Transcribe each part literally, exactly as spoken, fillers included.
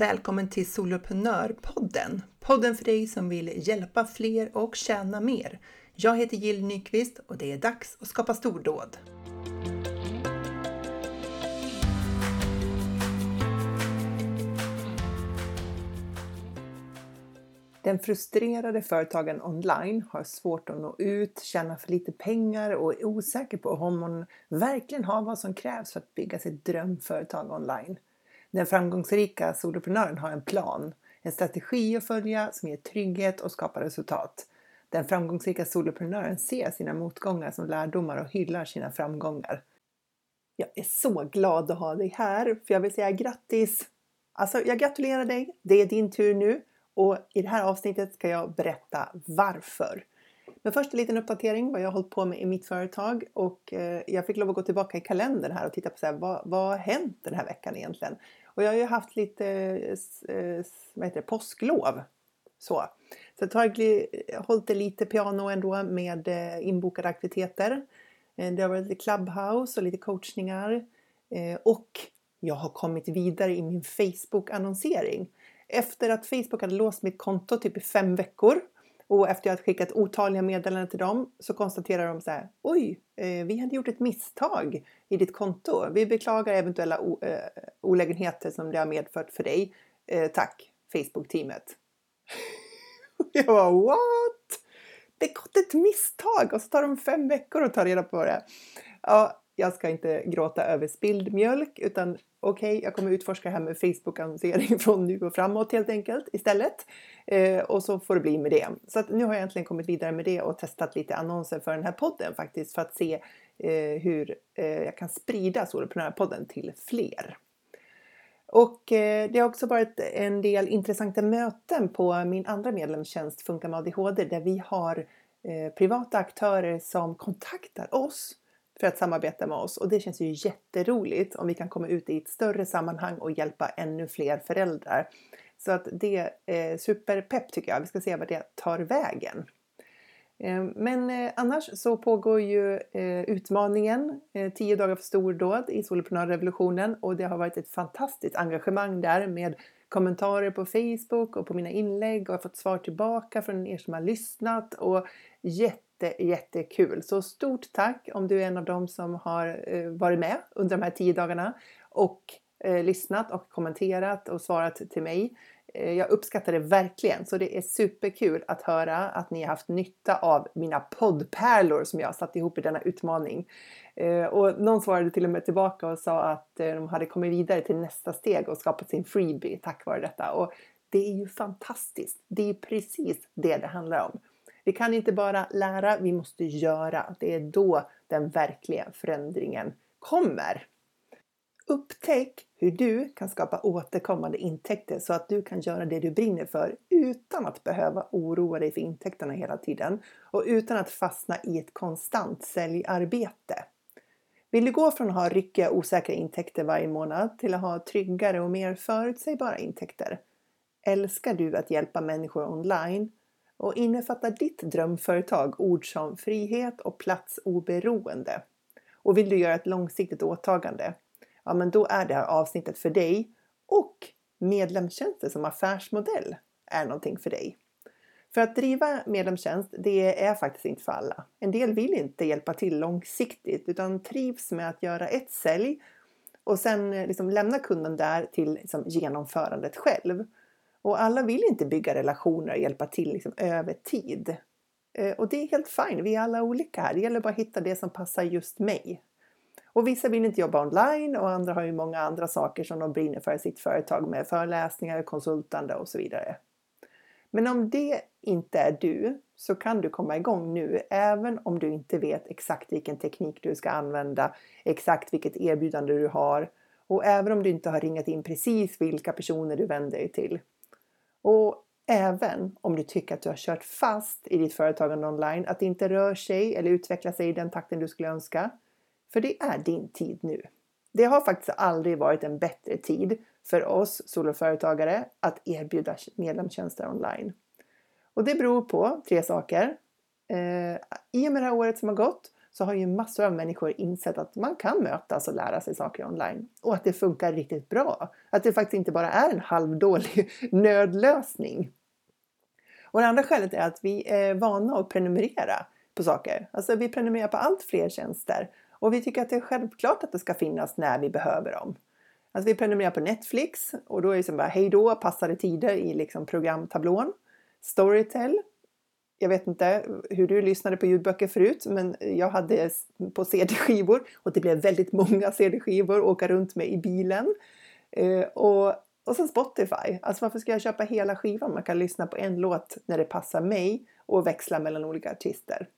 Välkommen till Soloprenörpodden. Podden för dig som vill hjälpa fler och tjäna mer. Jag heter Jill Nyqvist och det är dags att skapa stordåd. Den frustrerade företagaren online har svårt att nå ut, tjäna för lite pengar och är osäker på om hon verkligen har vad som krävs för att bygga sitt drömföretag online. Den framgångsrika soloprenören har en plan, en strategi att följa som ger trygghet och skapar resultat. Den framgångsrika soloprenören ser sina motgångar som lärdomar och hyllar sina framgångar. Jag är så glad att ha dig här, för jag vill säga grattis! Alltså, jag gratulerar dig! Det är din tur nu och i det här avsnittet ska jag berätta varför. Men först en liten uppdatering vad jag har hållit på med i mitt företag, och eh, jag fick lov att gå tillbaka i kalendern här och titta på så här, vad, vad har hänt den här veckan egentligen. Och jag har ju haft lite eh, vad heter det, påsklov. Så, så jag har hållit det lite piano ändå med eh, inbokade aktiviteter. Eh, det har varit lite clubhouse och lite coachningar. Eh, och jag har kommit vidare i min Facebook-annonsering. Efter att Facebook hade låst mitt konto typ i fem veckor. Och efter jag hade skickat otaliga meddelanden till dem så konstaterar de så här: oj, vi hade gjort ett misstag i ditt konto. Vi beklagar eventuella o- olägenheter som det har medfört för dig. Tack, Facebook-teamet. Jag var what? Det har gått ett misstag och så tar de fem veckor att ta reda på det. Ja, jag ska inte gråta över spilld mjölk, utan okej, okay, jag kommer utforska det här med Facebook-annonsering från nu och framåt helt enkelt istället. Eh, och så får det bli med det. Så att nu har jag egentligen kommit vidare med det och testat lite annonser för den här podden faktiskt. För att se eh, hur eh, jag kan sprida Soloprenörpodden till fler. Och eh, det har också varit en del intressanta möten på min andra medlemstjänst Funkar med A D H D. Där vi har eh, privata aktörer som kontaktar oss för att samarbeta med oss, och det känns ju jätteroligt om vi kan komma ut i ett större sammanhang och hjälpa ännu fler föräldrar. Så att det är superpepp tycker jag. Vi ska se vad det tar vägen. Men annars så pågår ju utmaningen tio dagar för stordåd i Soloprenörrevolutionen, och det har varit ett fantastiskt engagemang där med kommentarer på Facebook och på mina inlägg, och jag har fått svar tillbaka från er som har lyssnat och jätte jättekul. Så stort tack om du är en av dem som har varit med under de här tio dagarna och eh, lyssnat och kommenterat och svarat till mig. Eh, jag uppskattar det verkligen, så det är superkul att höra att ni har haft nytta av mina poddpärlor som jag har satt ihop i denna utmaning. Eh, och någon svarade till och med tillbaka och sa att eh, de hade kommit vidare till nästa steg och skapat sin freebie tack vare detta. Och det är ju fantastiskt. Det är precis det det handlar om. Vi kan inte bara lära, vi måste göra. Det är då den verkliga förändringen kommer. Upptäck hur du kan skapa återkommande intäkter så att du kan göra det du brinner för utan att behöva oroa dig för intäkterna hela tiden. Och utan att fastna i ett konstant säljarbete. Vill du gå från att ha ryckiga och osäkra intäkter varje månad till att ha tryggare och mer förutsägbara intäkter? Älskar du att hjälpa människor online? Och innefattar ditt drömföretag ord som frihet och platsoberoende? Och vill du göra ett långsiktigt åtagande? Ja, men då är det här avsnittet för dig. Och medlemstjänster som affärsmodell är någonting för dig. För att driva medlemstjänst, det är faktiskt inte för alla. En del vill inte hjälpa till långsiktigt utan trivs med att göra ett sälj. Och sen liksom lämna kunden där till liksom genomförandet själv. Och alla vill inte bygga relationer och hjälpa till liksom över tid. Eh, och det är helt fint. Vi är alla olika här. Det gäller bara att hitta det som passar just mig. Och vissa vill inte jobba online och andra har ju många andra saker som de brinner för i sitt företag med föreläsningar, konsultande och så vidare. Men om det inte är du så kan du komma igång nu även om du inte vet exakt vilken teknik du ska använda, exakt vilket erbjudande du har och även om du inte har ringat in precis vilka personer du vänder dig till. Och även om du tycker att du har kört fast i ditt företagande online, att det inte rör sig eller utvecklar sig i den takten du skulle önska. För det är din tid nu. Det har faktiskt aldrig varit en bättre tid för oss soloföretagare att erbjuda medlemstjänster online. Och det beror på tre saker. Eh, I och med det här året som har gått så har ju massor av människor insett att man kan mötas och lära sig saker online. Och att det funkar riktigt bra. Att det faktiskt inte bara är en halvdålig nödlösning. Och det andra skälet är att vi är vana att prenumerera på saker. Alltså vi prenumererar på allt fler tjänster. Och vi tycker att det är självklart att det ska finnas när vi behöver dem. Alltså vi prenumererar på Netflix och då är det som bara hej då, passade tider i liksom programtablån. Storytel. Jag vet inte hur du lyssnade på ljudböcker förut, men jag hade på cd-skivor och det blev väldigt många cd-skivor att åka runt med i bilen. Eh, och, och sen Spotify. Alltså varför ska jag köpa hela skivan? Man kan lyssna på en låt när det passar mig och växla mellan olika artister.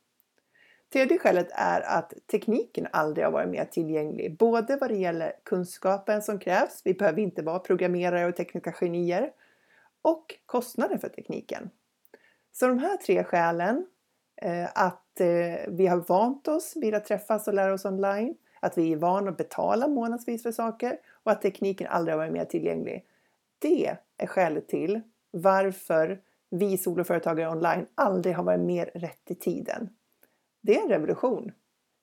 Tredje skälet är att tekniken aldrig har varit mer tillgänglig. Både vad det gäller kunskapen som krävs, vi behöver inte vara programmerare och tekniska genier, och kostnaden för tekniken. Så de här tre skälen, att vi har vant oss vid att träffas och lära oss online, att vi är vana att betala månadsvis för saker och att tekniken aldrig har varit mer tillgänglig. Det är skälet till varför vi soloföretagare online aldrig har varit mer rätt i tiden. Det är en revolution.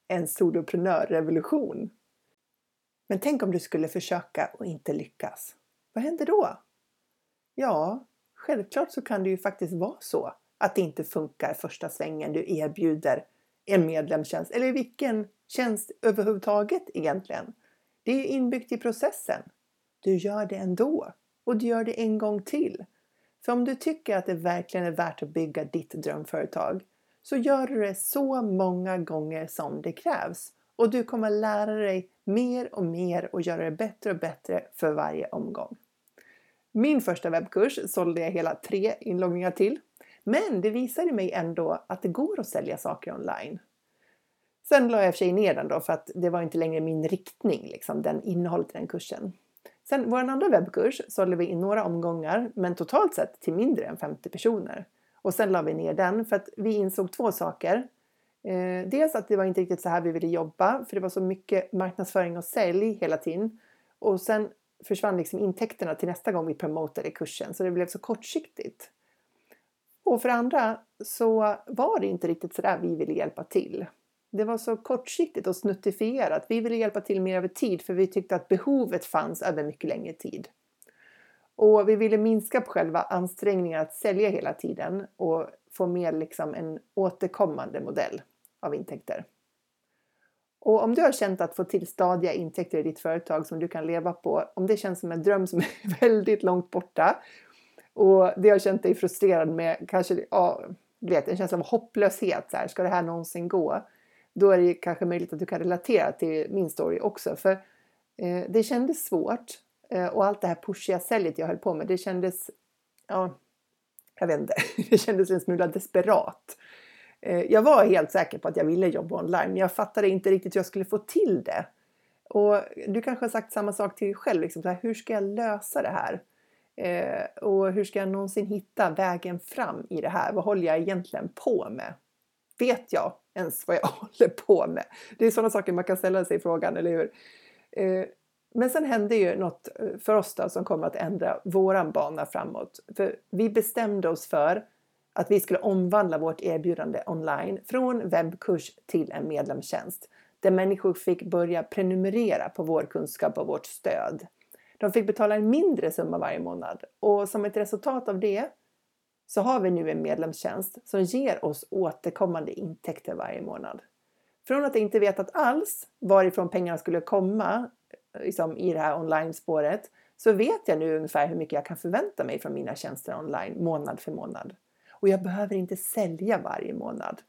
En soloprenörrevolution. Men tänk om du skulle försöka och inte lyckas. Vad händer då? Ja, självklart så kan det ju faktiskt vara så att det inte funkar första svängen du erbjuder en medlemstjänst. Eller vilken tjänst överhuvudtaget egentligen. Det är ju inbyggt i processen. Du gör det ändå. Och du gör det en gång till. För om du tycker att det verkligen är värt att bygga ditt drömföretag, så gör du det så många gånger som det krävs. Och du kommer lära dig mer och mer och göra det bättre och bättre för varje omgång. Min första webbkurs sålde jag hela tre inloggningar till. Men det visade mig ändå att det går att sälja saker online. Sen la jag för sig ner den då för att det var inte längre min riktning, liksom, den innehållet i den kursen. Sen vår andra webbkurs sålde vi i några omgångar, men totalt sett till mindre än femtio personer. Och sen la vi ner den för att vi insåg två saker. Eh, dels att det var inte riktigt så här vi ville jobba. För det var så mycket marknadsföring och sälj hela tiden. Och sen försvann liksom intäkterna till nästa gång vi promotade kursen. Så det blev så kortsiktigt. Och för andra så var det inte riktigt så där vi ville hjälpa till. Det var så kortsiktigt och snuttifierat. Vi ville hjälpa till mer över tid. För vi tyckte att behovet fanns över mycket längre tid. Och vi ville minska på själva ansträngningen att sälja hela tiden och få mer liksom en återkommande modell av intäkter. Och om du har känt att få till stadiga intäkter i ditt företag som du kan leva på, om det känns som en dröm som är väldigt långt borta och det har känt dig frustrerad med kanske ja, vet, en känsla av hopplöshet, så här, ska det här någonsin gå? Då är det kanske möjligt att du kan relatera till min story också, för eh, det kändes svårt. Och allt det här pushiga säljet jag höll på med, det kändes, ja, jag vet inte, det kändes en smula desperat. Jag var helt säker på att jag ville jobba online, men jag fattade inte riktigt hur jag skulle få till det. Och du kanske har sagt samma sak till dig själv, liksom så här, hur ska jag lösa det här? Och hur ska jag någonsin hitta vägen fram i det här? Vad håller jag egentligen på med? Vet jag ens vad jag håller på med? Det är sådana saker man kan ställa sig i frågan, eller hur? Men sen hände ju något för oss då som kommer att ändra våran bana framåt. För vi bestämde oss för att vi skulle omvandla vårt erbjudande online från webbkurs till en medlemstjänst. Där människor fick börja prenumerera på vår kunskap och vårt stöd. De fick betala en mindre summa varje månad. Och som ett resultat av det så har vi nu en medlemstjänst som ger oss återkommande intäkter varje månad. Från att inte vetat alls varifrån pengarna skulle komma liksom i det här online-spåret, så vet jag nu ungefär hur mycket jag kan förvänta mig från mina tjänster online månad för månad. Och jag behöver inte sälja varje månad.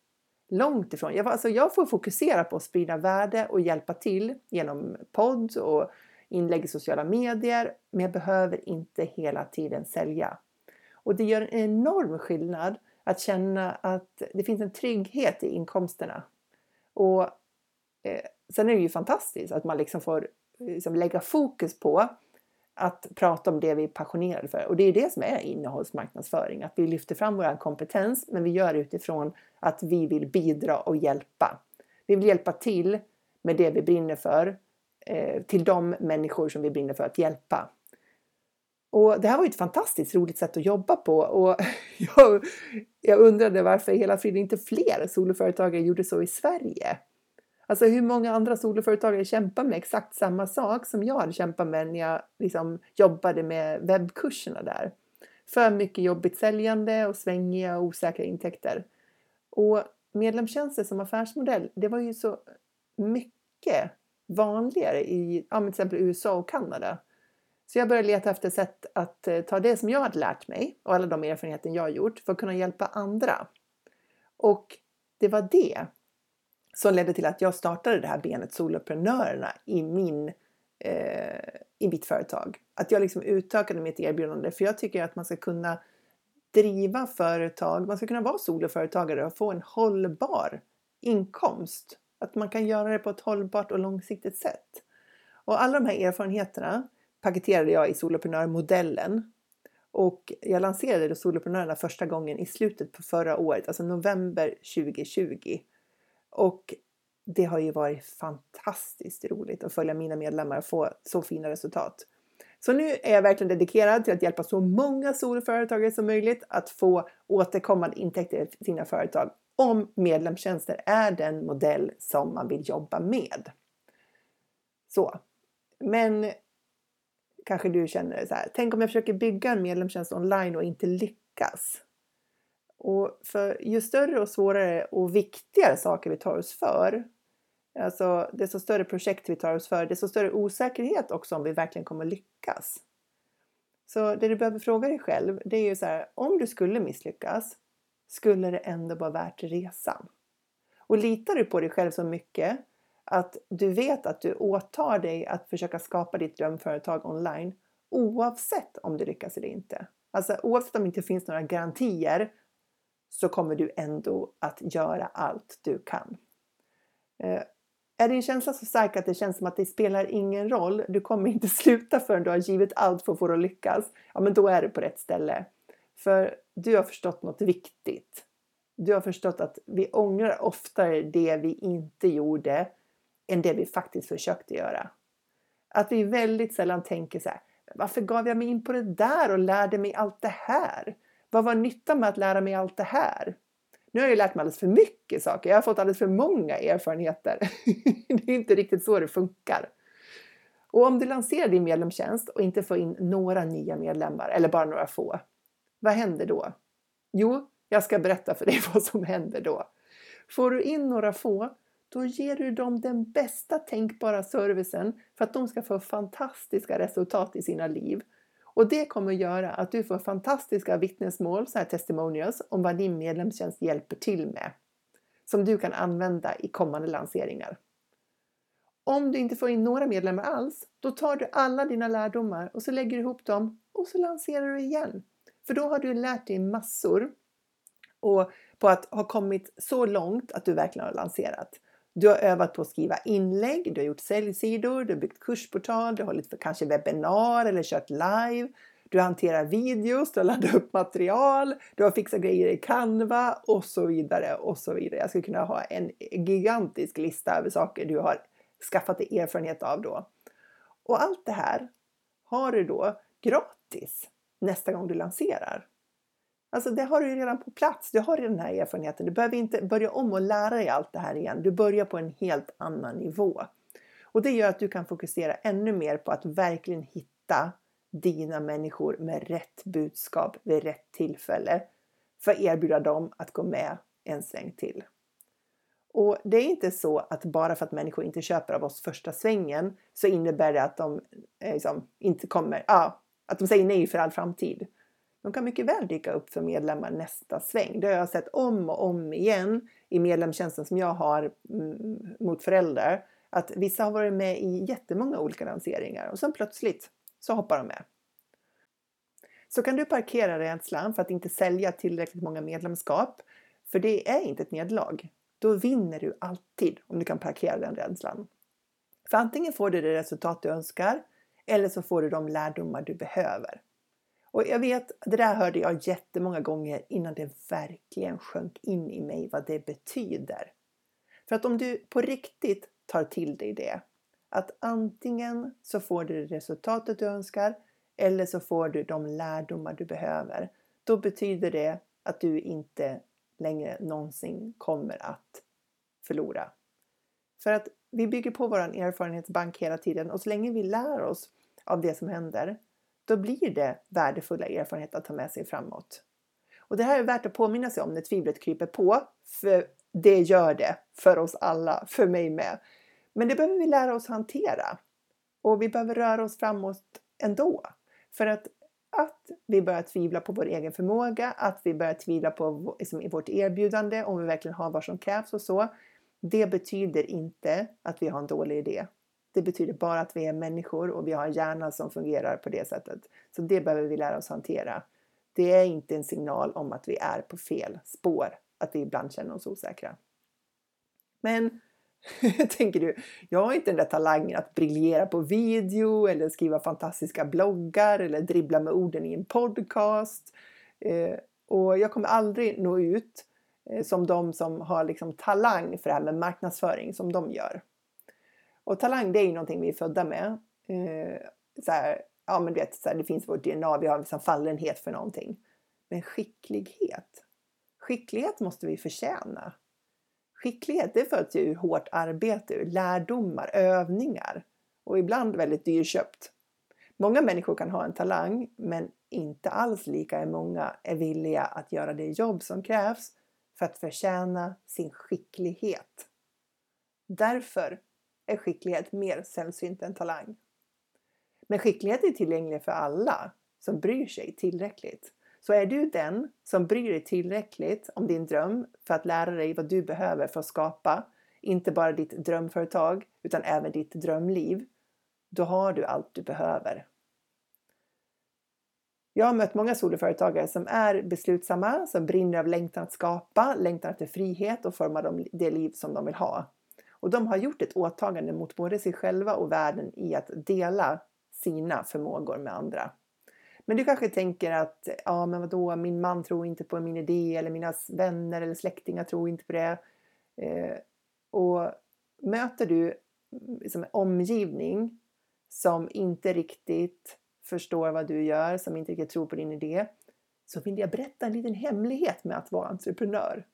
Långt ifrån. Jag, alltså jag får fokusera på att sprida värde och hjälpa till genom podd och inlägg i sociala medier, men jag behöver inte hela tiden sälja. Och det gör en enorm skillnad att känna att det finns en trygghet i inkomsterna. Och eh, sen är det ju fantastiskt att man liksom får liksom lägga fokus på att prata om det vi är passionerade för. Och det är det som är innehållsmarknadsföring. Att vi lyfter fram vår kompetens, men vi gör det utifrån att vi vill bidra och hjälpa. Vi vill hjälpa till med det vi brinner för. Eh, till de människor som vi brinner för att hjälpa. Och det här var ju ett fantastiskt roligt sätt att jobba på. Och jag, jag undrade varför hela friden inte fler soloföretagare gjorde så i Sverige. Alltså hur många andra soloföretagare kämpar med exakt samma sak som jag hade kämpat med när jag liksom jobbade med webbkurserna där. För mycket jobbigt säljande och svängiga och osäkra intäkter. Och medlemstjänster som affärsmodell, det var ju så mycket vanligare i ja, till exempel U S A och Kanada. Så jag började leta efter sätt att ta det som jag hade lärt mig och alla de erfarenheter jag gjort för att kunna hjälpa andra. Och det var det som ledde till att jag startade det här benet soloprenörerna i, min, eh, i mitt företag. Att jag liksom utökade mitt erbjudande, för jag tycker att man ska kunna driva företag, man ska kunna vara soloföretagare och få en hållbar inkomst. Att man kan göra det på ett hållbart och långsiktigt sätt. Och alla de här erfarenheterna paketerade jag i soloprenörmodellen. Och jag lanserade då soloprenörerna första gången i slutet på förra året, alltså november tjugo tjugo. Och det har ju varit fantastiskt roligt att följa mina medlemmar och få så fina resultat. Så nu är jag verkligen dedikerad till att hjälpa så många soloföretagare som möjligt att få återkommande intäkter till sina företag, om medlemstjänster är den modell som man vill jobba med. Så, men kanske du känner så här, tänk om jag försöker bygga en medlemstjänst online och inte lyckas. Och för ju större och svårare och viktigare saker vi tar oss för, alltså desto större projekt vi tar oss för, desto större osäkerhet också om vi verkligen kommer lyckas. Så det du behöver fråga dig själv, det är ju så här, om du skulle misslyckas, skulle det ändå vara värt resan? Och litar du på dig själv så mycket att du vet att du åtar dig att försöka skapa ditt drömföretag online oavsett om du lyckas eller inte. Alltså oavsett om det inte finns några garantier, så kommer du ändå att göra allt du kan. Eh, är din känsla så stark att det känns som att det spelar ingen roll, du kommer inte sluta förrän du har givit allt för att få det att lyckas, ja men då är du på rätt ställe. För du har förstått något viktigt. Du har förstått att vi ångrar oftare det vi inte gjorde än det vi faktiskt försökte göra. Att vi väldigt sällan tänker så här, varför gav jag mig in på det där och lärde mig allt det här? Vad var nyttan med att lära mig allt det här? Nu har jag ju lärt mig alldeles för mycket saker. Jag har fått alldeles för många erfarenheter. Det är inte riktigt så det funkar. Och om du lanserar din medlemstjänst och inte får in några nya medlemmar, eller bara några få, vad händer då? Jo, jag ska berätta för dig vad som händer då. Får du in några få, då ger du dem den bästa tänkbara servicen för att de ska få fantastiska resultat i sina liv. Och det kommer göra att du får fantastiska vittnesmål, så här testimonials, om vad din medlemstjänst hjälper till med. Som du kan använda i kommande lanseringar. Om du inte får in några medlemmar alls, då tar du alla dina lärdomar och så lägger du ihop dem och så lanserar du igen. För då har du lärt dig massor och på att ha kommit så långt att du verkligen har lanserat. Du har övat på att skriva inlägg, du har gjort säljsidor, du har byggt kursportal, du har hållit för kanske webbinar eller kört live. Du hanterar videos, du har laddat upp material, du har fixat grejer i Canva och så vidare och så vidare. Jag skulle kunna ha en gigantisk lista över saker du har skaffat dig erfarenhet av då. Och allt det här har du då gratis nästa gång du lanserar. Alltså det har du redan på plats. Du har redan den här erfarenheten. Du behöver inte börja om och lära dig allt det här igen. Du börjar på en helt annan nivå. Och det gör att du kan fokusera ännu mer på att verkligen hitta dina människor med rätt budskap vid rätt tillfälle. För att erbjuda dem att gå med en sväng till. Och det är inte så att bara för att människor inte köper av oss första svängen, så innebär det att de liksom inte kommer... Ja, att de säger nej för all framtid. De kan mycket väl dyka upp som medlemmar nästa sväng. Det har jag sett om och om igen i medlemstjänsten som jag har mot föräldrar. Att vissa har varit med i jättemånga olika lanseringar. Och sen plötsligt så hoppar de med. Så kan du parkera rädslan för att inte sälja tillräckligt många medlemskap. För det är inte ett nederlag. Då vinner du alltid om du kan parkera den rädslan. För antingen får du det resultat du önskar, eller så får du de lärdomar du behöver. Och jag vet, det där hörde jag jättemånga gånger innan det verkligen sjönk in i mig vad det betyder. För att om du på riktigt tar till dig det, att antingen så får du det resultatet du önskar, eller så får du de lärdomar du behöver. Då betyder det att du inte längre någonsin kommer att förlora. För att vi bygger på vår erfarenhetsbank hela tiden. Och så länge vi lär oss av det som händer, då blir det värdefulla erfarenheter att ta med sig framåt. Och det här är värt att påminna sig om när tvivlet kryper på. För det gör det för oss alla, för mig med. Men det behöver vi lära oss hantera. Och vi behöver röra oss framåt ändå. För att, att vi börjar tvivla på vår egen förmåga. Att vi börjar tvivla på liksom, i vårt erbjudande. Om vi verkligen har vad som krävs och så. Det betyder inte att vi har en dålig idé. Det betyder bara att vi är människor. Och vi har en hjärna som fungerar på det sättet. Så det behöver vi lära oss hantera. Det är inte en signal om att vi är på fel spår. Att vi ibland känner oss osäkra. Men... tänker du, jag har inte den där talangen att briljera på video eller skriva fantastiska bloggar eller dribbla med orden i en podcast eh, och jag kommer aldrig nå ut eh, som de som har liksom talang för det här med marknadsföring som de gör. Och talang, det är ju någonting vi är födda med, eh, såhär, ja men du vet, såhär, det finns vårt D N A, vi har liksom fallenhet för någonting. Men skicklighet skicklighet måste vi förtjäna. Skicklighet, det föds ju ur hårt arbete, ur lärdomar, övningar och ibland väldigt dyrköpt. Många människor kan ha en talang, men inte alls lika många är villiga att göra det jobb som krävs för att förtjäna sin skicklighet. Därför är skicklighet mer sällsynt än talang. Men skicklighet är tillgänglig för alla som bryr sig tillräckligt. Så är du den som bryr dig tillräckligt om din dröm för att lära dig vad du behöver för att skapa inte bara ditt drömföretag utan även ditt drömliv, då har du allt du behöver. Jag har mött många soloföretagare som är beslutsamma, som brinner av längtan att skapa, längtan efter frihet och forma det liv som de vill ha. Och de har gjort ett åtagande mot både sig själva och världen i att dela sina förmågor med andra. Men du kanske tänker att ja, men vadå, min man tror inte på min idé eller mina vänner eller släktingar tror inte på det. Eh, och möter du liksom, en omgivning som inte riktigt förstår vad du gör, som inte riktigt tror på din idé, så vill jag berätta en liten hemlighet med att vara entreprenör.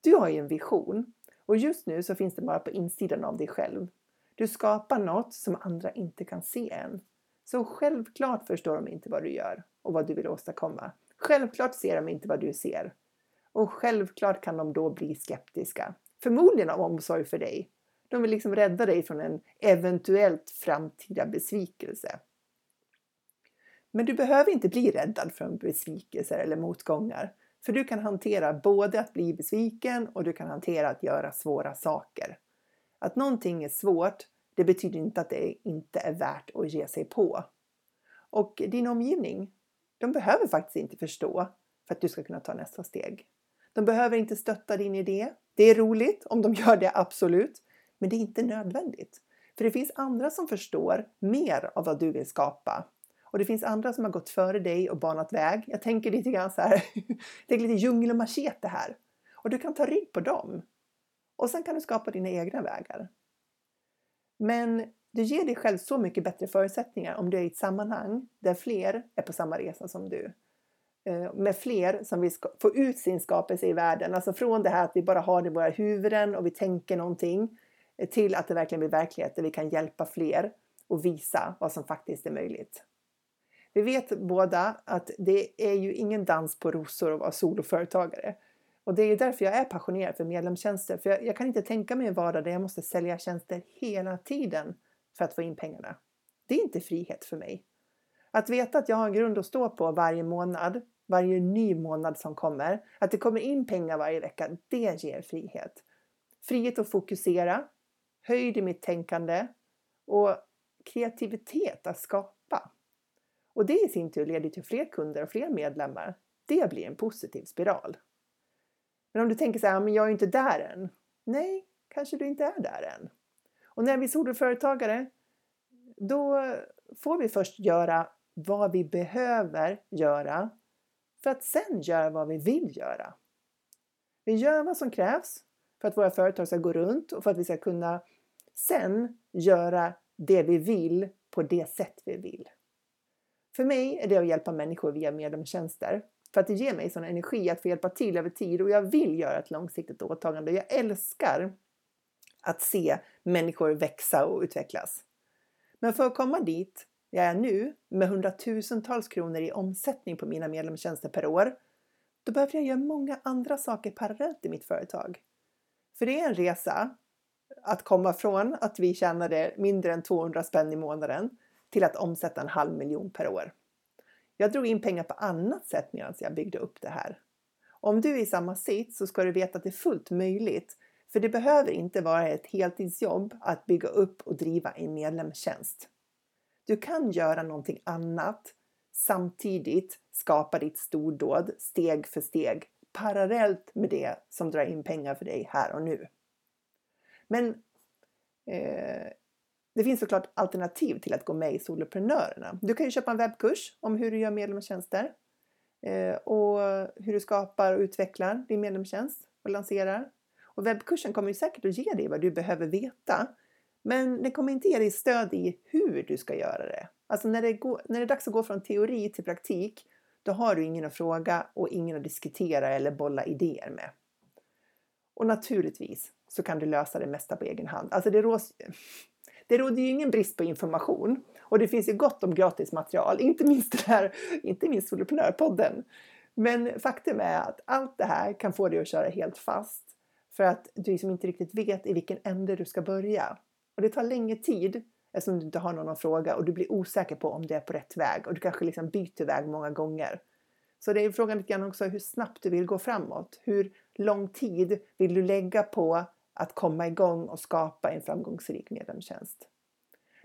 Du har ju en vision och just nu så finns det bara på insidan av dig själv. Du skapar något som andra inte kan se än. Så självklart förstår de inte vad du gör och vad du vill åstadkomma. Självklart ser de inte vad du ser. Och självklart kan de då bli skeptiska. Förmodligen av omsorg för dig. De vill liksom rädda dig från en eventuellt framtida besvikelse. Men du behöver inte bli räddad från besvikelser eller motgångar. För du kan hantera både att bli besviken och du kan hantera att göra svåra saker. Att någonting är svårt, det betyder inte att det inte är värt att ge sig på. Och din omgivning, de behöver faktiskt inte förstå för att du ska kunna ta nästa steg. De behöver inte stötta din idé. Det är roligt om de gör det, absolut. Men det är inte nödvändigt. För det finns andra som förstår mer av vad du vill skapa. Och det finns andra som har gått före dig och banat väg. Jag tänker lite grann så här. Det är lite djungel och machete här. Och du kan ta rygg på dem. Och sen kan du skapa dina egna vägar. Men du ger dig själv så mycket bättre förutsättningar om du är i ett sammanhang där fler är på samma resa som du. Med fler som vill få ut sin skapelse i världen. Alltså från det här att vi bara har det i våra huvuden och vi tänker någonting till att det verkligen blir verklighet där vi kan hjälpa fler och visa vad som faktiskt är möjligt. Vi vet båda att det är ju ingen dans på rosor att vara soloföretagare. Och det är därför jag är passionerad för medlemstjänster. För jag, jag kan inte tänka mig en vardag där jag måste sälja tjänster hela tiden för att få in pengarna. Det är inte frihet för mig. Att veta att jag har en grund att stå på varje månad, varje ny månad som kommer. Att det kommer in pengar varje vecka, det ger frihet. Frihet att fokusera, höjd i mitt tänkande och kreativitet att skapa. Och det i sin tur leder till fler kunder och fler medlemmar. Det blir en positiv spiral. Men om du tänker så här, men jag är inte där än. Nej, kanske du inte är där än. Och när vi är soloföretagare, då får vi först göra vad vi behöver göra. För att sen göra vad vi vill göra. Vi gör vad som krävs för att våra företag ska gå runt. Och för att vi ska kunna sen göra det vi vill på det sätt vi vill. För mig är det att hjälpa människor via medlemstjänster. För att det ger mig sån energi att få hjälpa till över tid. Och jag vill göra ett långsiktigt åtagande. Jag älskar att se människor växa och utvecklas. Men för att komma dit jag är nu med hundratusentals kronor i omsättning på mina medlemstjänster per år, då behöver jag göra många andra saker parallellt i mitt företag. För det är en resa att komma från att vi tjänade mindre än tvåhundra spänn i månaden till att omsätta en halv miljon per år. Jag drog in pengar på annat sätt medan jag byggde upp det här. Om du är i samma sits så ska du veta att det är fullt möjligt, för det behöver inte vara ett heltidsjobb att bygga upp och driva en medlemstjänst. Du kan göra någonting annat, samtidigt skapa ditt stordåd steg för steg, parallellt med det som drar in pengar för dig här och nu. Men eh, det finns såklart alternativ till att gå med i Soloprenörerna. Du kan ju köpa en webbkurs om hur du gör medlemstjänster eh, och hur du skapar och utvecklar din medlemstjänst och lanserar. Och webbkursen kommer ju säkert att ge dig vad du behöver veta, men den kommer inte ge dig stöd i hur du ska göra det. Alltså när det, går, när det är dags att gå från teori till praktik, då har du ingen att fråga och ingen att diskutera eller bolla idéer med. Och naturligtvis så kan du lösa det mesta på egen hand. Alltså det, rås, det råder ju ingen brist på information. Och det finns ju gott om gratis material. Inte minst det här, inte minst Soloprenörpodden. Men faktum är att allt det här kan få dig att köra helt fast. För att du liksom inte riktigt vet i vilken ände du ska börja. Och det tar länge tid eftersom du inte har någon att fråga. Och du blir osäker på om du är på rätt väg. Och du kanske liksom byter väg många gånger. Så det är frågan lite grann också hur snabbt du vill gå framåt. Hur lång tid vill du lägga på att komma igång och skapa en framgångsrik medlemstjänst?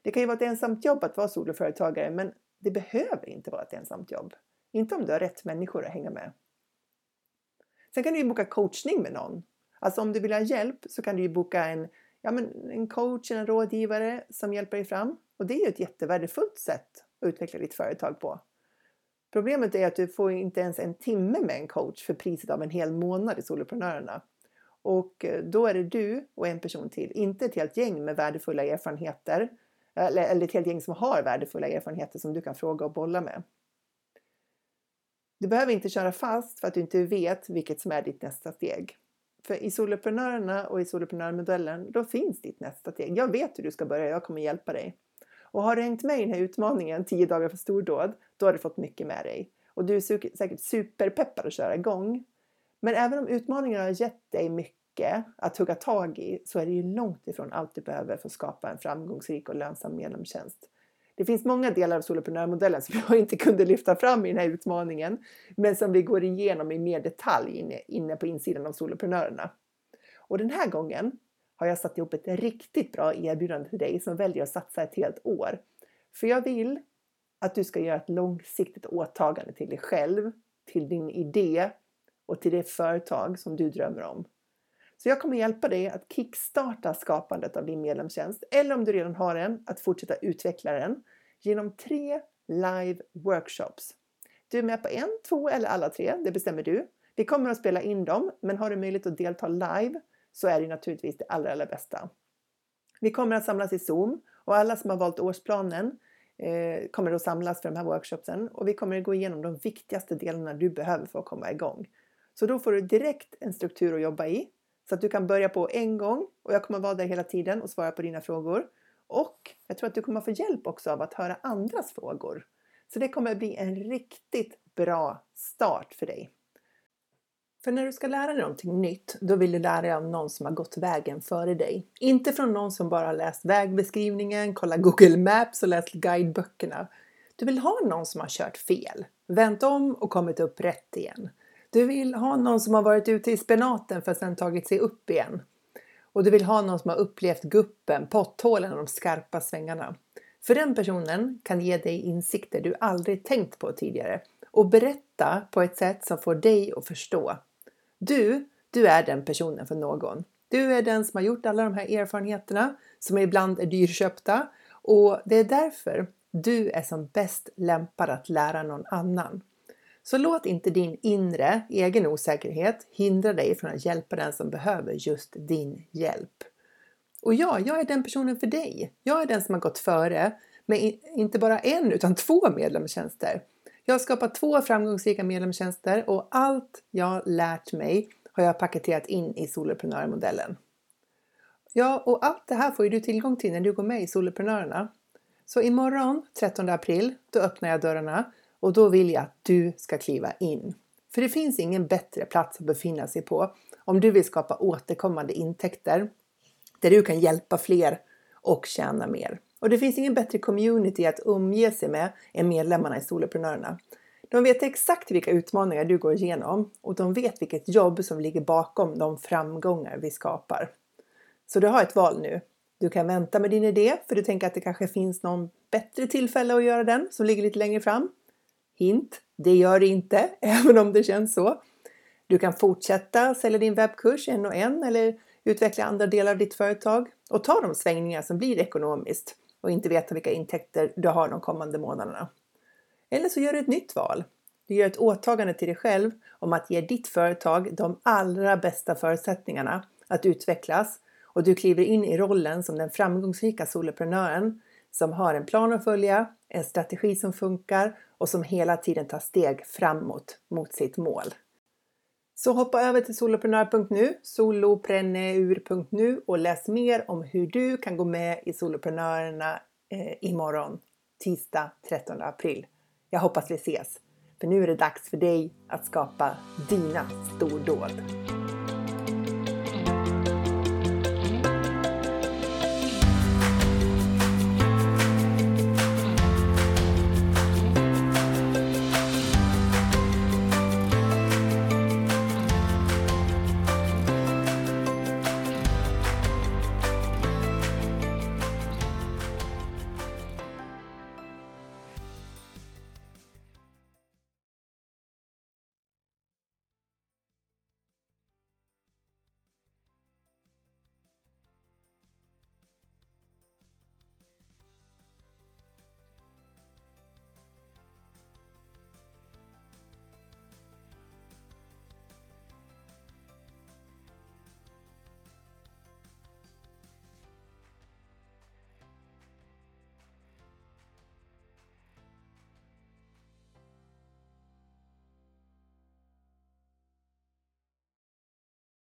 Det kan ju vara ett ensamt jobb att vara soloföretagare, men det behöver inte vara ett ensamt jobb. Inte om du har rätt människor att hänga med. Sen kan du ju boka coachning med någon. Alltså om du vill ha hjälp så kan du ju boka en, ja men, en coach eller en rådgivare som hjälper dig fram. Och det är ju ett jättevärdefullt sätt att utveckla ditt företag på. Problemet är att du får inte ens en timme med en coach för priset av en hel månad i Soloprenörerna. Och då är det du och en person till. Inte ett helt gäng med värdefulla erfarenheter. Eller ett helt gäng som har värdefulla erfarenheter som du kan fråga och bolla med. Du behöver inte köra fast för att du inte vet vilket som är ditt nästa steg. För i Soloprenörerna och i Soloprenörmodellen, då finns ditt nästa steg. Jag vet hur du ska börja, jag kommer hjälpa dig. Och har du hängt med i den här utmaningen tio dagar för stordåd, då har du fått mycket med dig. Och du är säkert superpeppad att köra igång. Men även om utmaningarna har gett dig mycket att hugga tag i, så är det ju långt ifrån allt du behöver för att skapa en framgångsrik och lönsam medlemstjänst. Det finns många delar av soloprenörmodellen som jag inte kunde lyfta fram i den här utmaningen, men som vi går igenom i mer detalj inne, inne på insidan av Soloprenörerna. Och den här gången har jag satt ihop ett riktigt bra erbjudande till dig som väljer att satsa ett helt år. För jag vill att du ska göra ett långsiktigt åtagande till dig själv, till din idé och till det företag som du drömmer om. Så jag kommer hjälpa dig att kickstarta skapandet av din medlemstjänst, eller om du redan har en, att fortsätta utveckla den genom tre live workshops. Du är med på en, två eller alla tre, det bestämmer du. Vi kommer att spela in dem, men har du möjlighet att delta live så är det naturligtvis det allra, allra bästa. Vi kommer att samlas i Zoom och alla som har valt årsplanen eh, kommer att samlas för de här workshopsen. Och vi kommer att gå igenom de viktigaste delarna du behöver för att komma igång. Så då får du direkt en struktur att jobba i så att du kan börja på en gång. Och jag kommer vara där hela tiden och svara på dina frågor. Och jag tror att du kommer få hjälp också av att höra andras frågor. Så det kommer att bli en riktigt bra start för dig. För när du ska lära dig någonting nytt, då vill du lära dig av någon som har gått vägen före dig. Inte från någon som bara har läst vägbeskrivningen, kollat Google Maps och läst guideböckerna. Du vill ha någon som har kört fel, vänt om och kommit upp rätt igen. Du vill ha någon som har varit ute i spenaten för att sedan tagit sig upp igen. Och du vill ha någon som har upplevt guppen, potthålen och de skarpa svängarna. För den personen kan ge dig insikter du aldrig tänkt på tidigare. Och berätta på ett sätt som får dig att förstå. Du, du är den personen för någon. Du är den som har gjort alla de här erfarenheterna som ibland är dyrköpta, och det är därför du är som bäst lämpad att lära någon annan. Så låt inte din inre egen osäkerhet hindra dig från att hjälpa den som behöver just din hjälp. Och ja, jag är den personen för dig. Jag är den som har gått före med inte bara en utan två medlemstjänster. Jag har skapat två framgångsrika medlemstjänster och allt jag lärt mig har jag paketerat in i Soloprenörmodellen. Ja, och allt det här får ju du tillgång till när du går med i Soloprenörerna. Så imorgon, trettonde april, då öppnar jag dörrarna och då vill jag att du ska kliva in. För det finns ingen bättre plats att befinna sig på om du vill skapa återkommande intäkter där du kan hjälpa fler och tjäna mer. Och det finns ingen bättre community att umge sig med än medlemmarna i Soloprenörerna. De vet exakt vilka utmaningar du går igenom och de vet vilket jobb som ligger bakom de framgångar vi skapar. Så du har ett val nu. Du kan vänta med din idé för du tänker att det kanske finns någon bättre tillfälle att göra den som ligger lite längre fram. Hint, det gör det inte även om det känns så. Du kan fortsätta sälja din webbkurs en och en eller utveckla andra delar av ditt företag och ta de svängningar som blir ekonomiskt och inte veta vilka intäkter du har de kommande månaderna. Eller så gör du ett nytt val. Du gör ett åtagande till dig själv om att ge ditt företag de allra bästa förutsättningarna att utvecklas och du kliver in i rollen som den framgångsrika soloprenören som har en plan att följa, en strategi som funkar och som hela tiden tar steg framåt mot sitt mål. Så hoppa över till soloprenör punkt nu, solopreneur punkt nu och läs mer om hur du kan gå med i Soloprenörerna eh, imorgon, tisdag trettonde april. Jag hoppas vi ses, för nu är det dags för dig att skapa dina stordåd.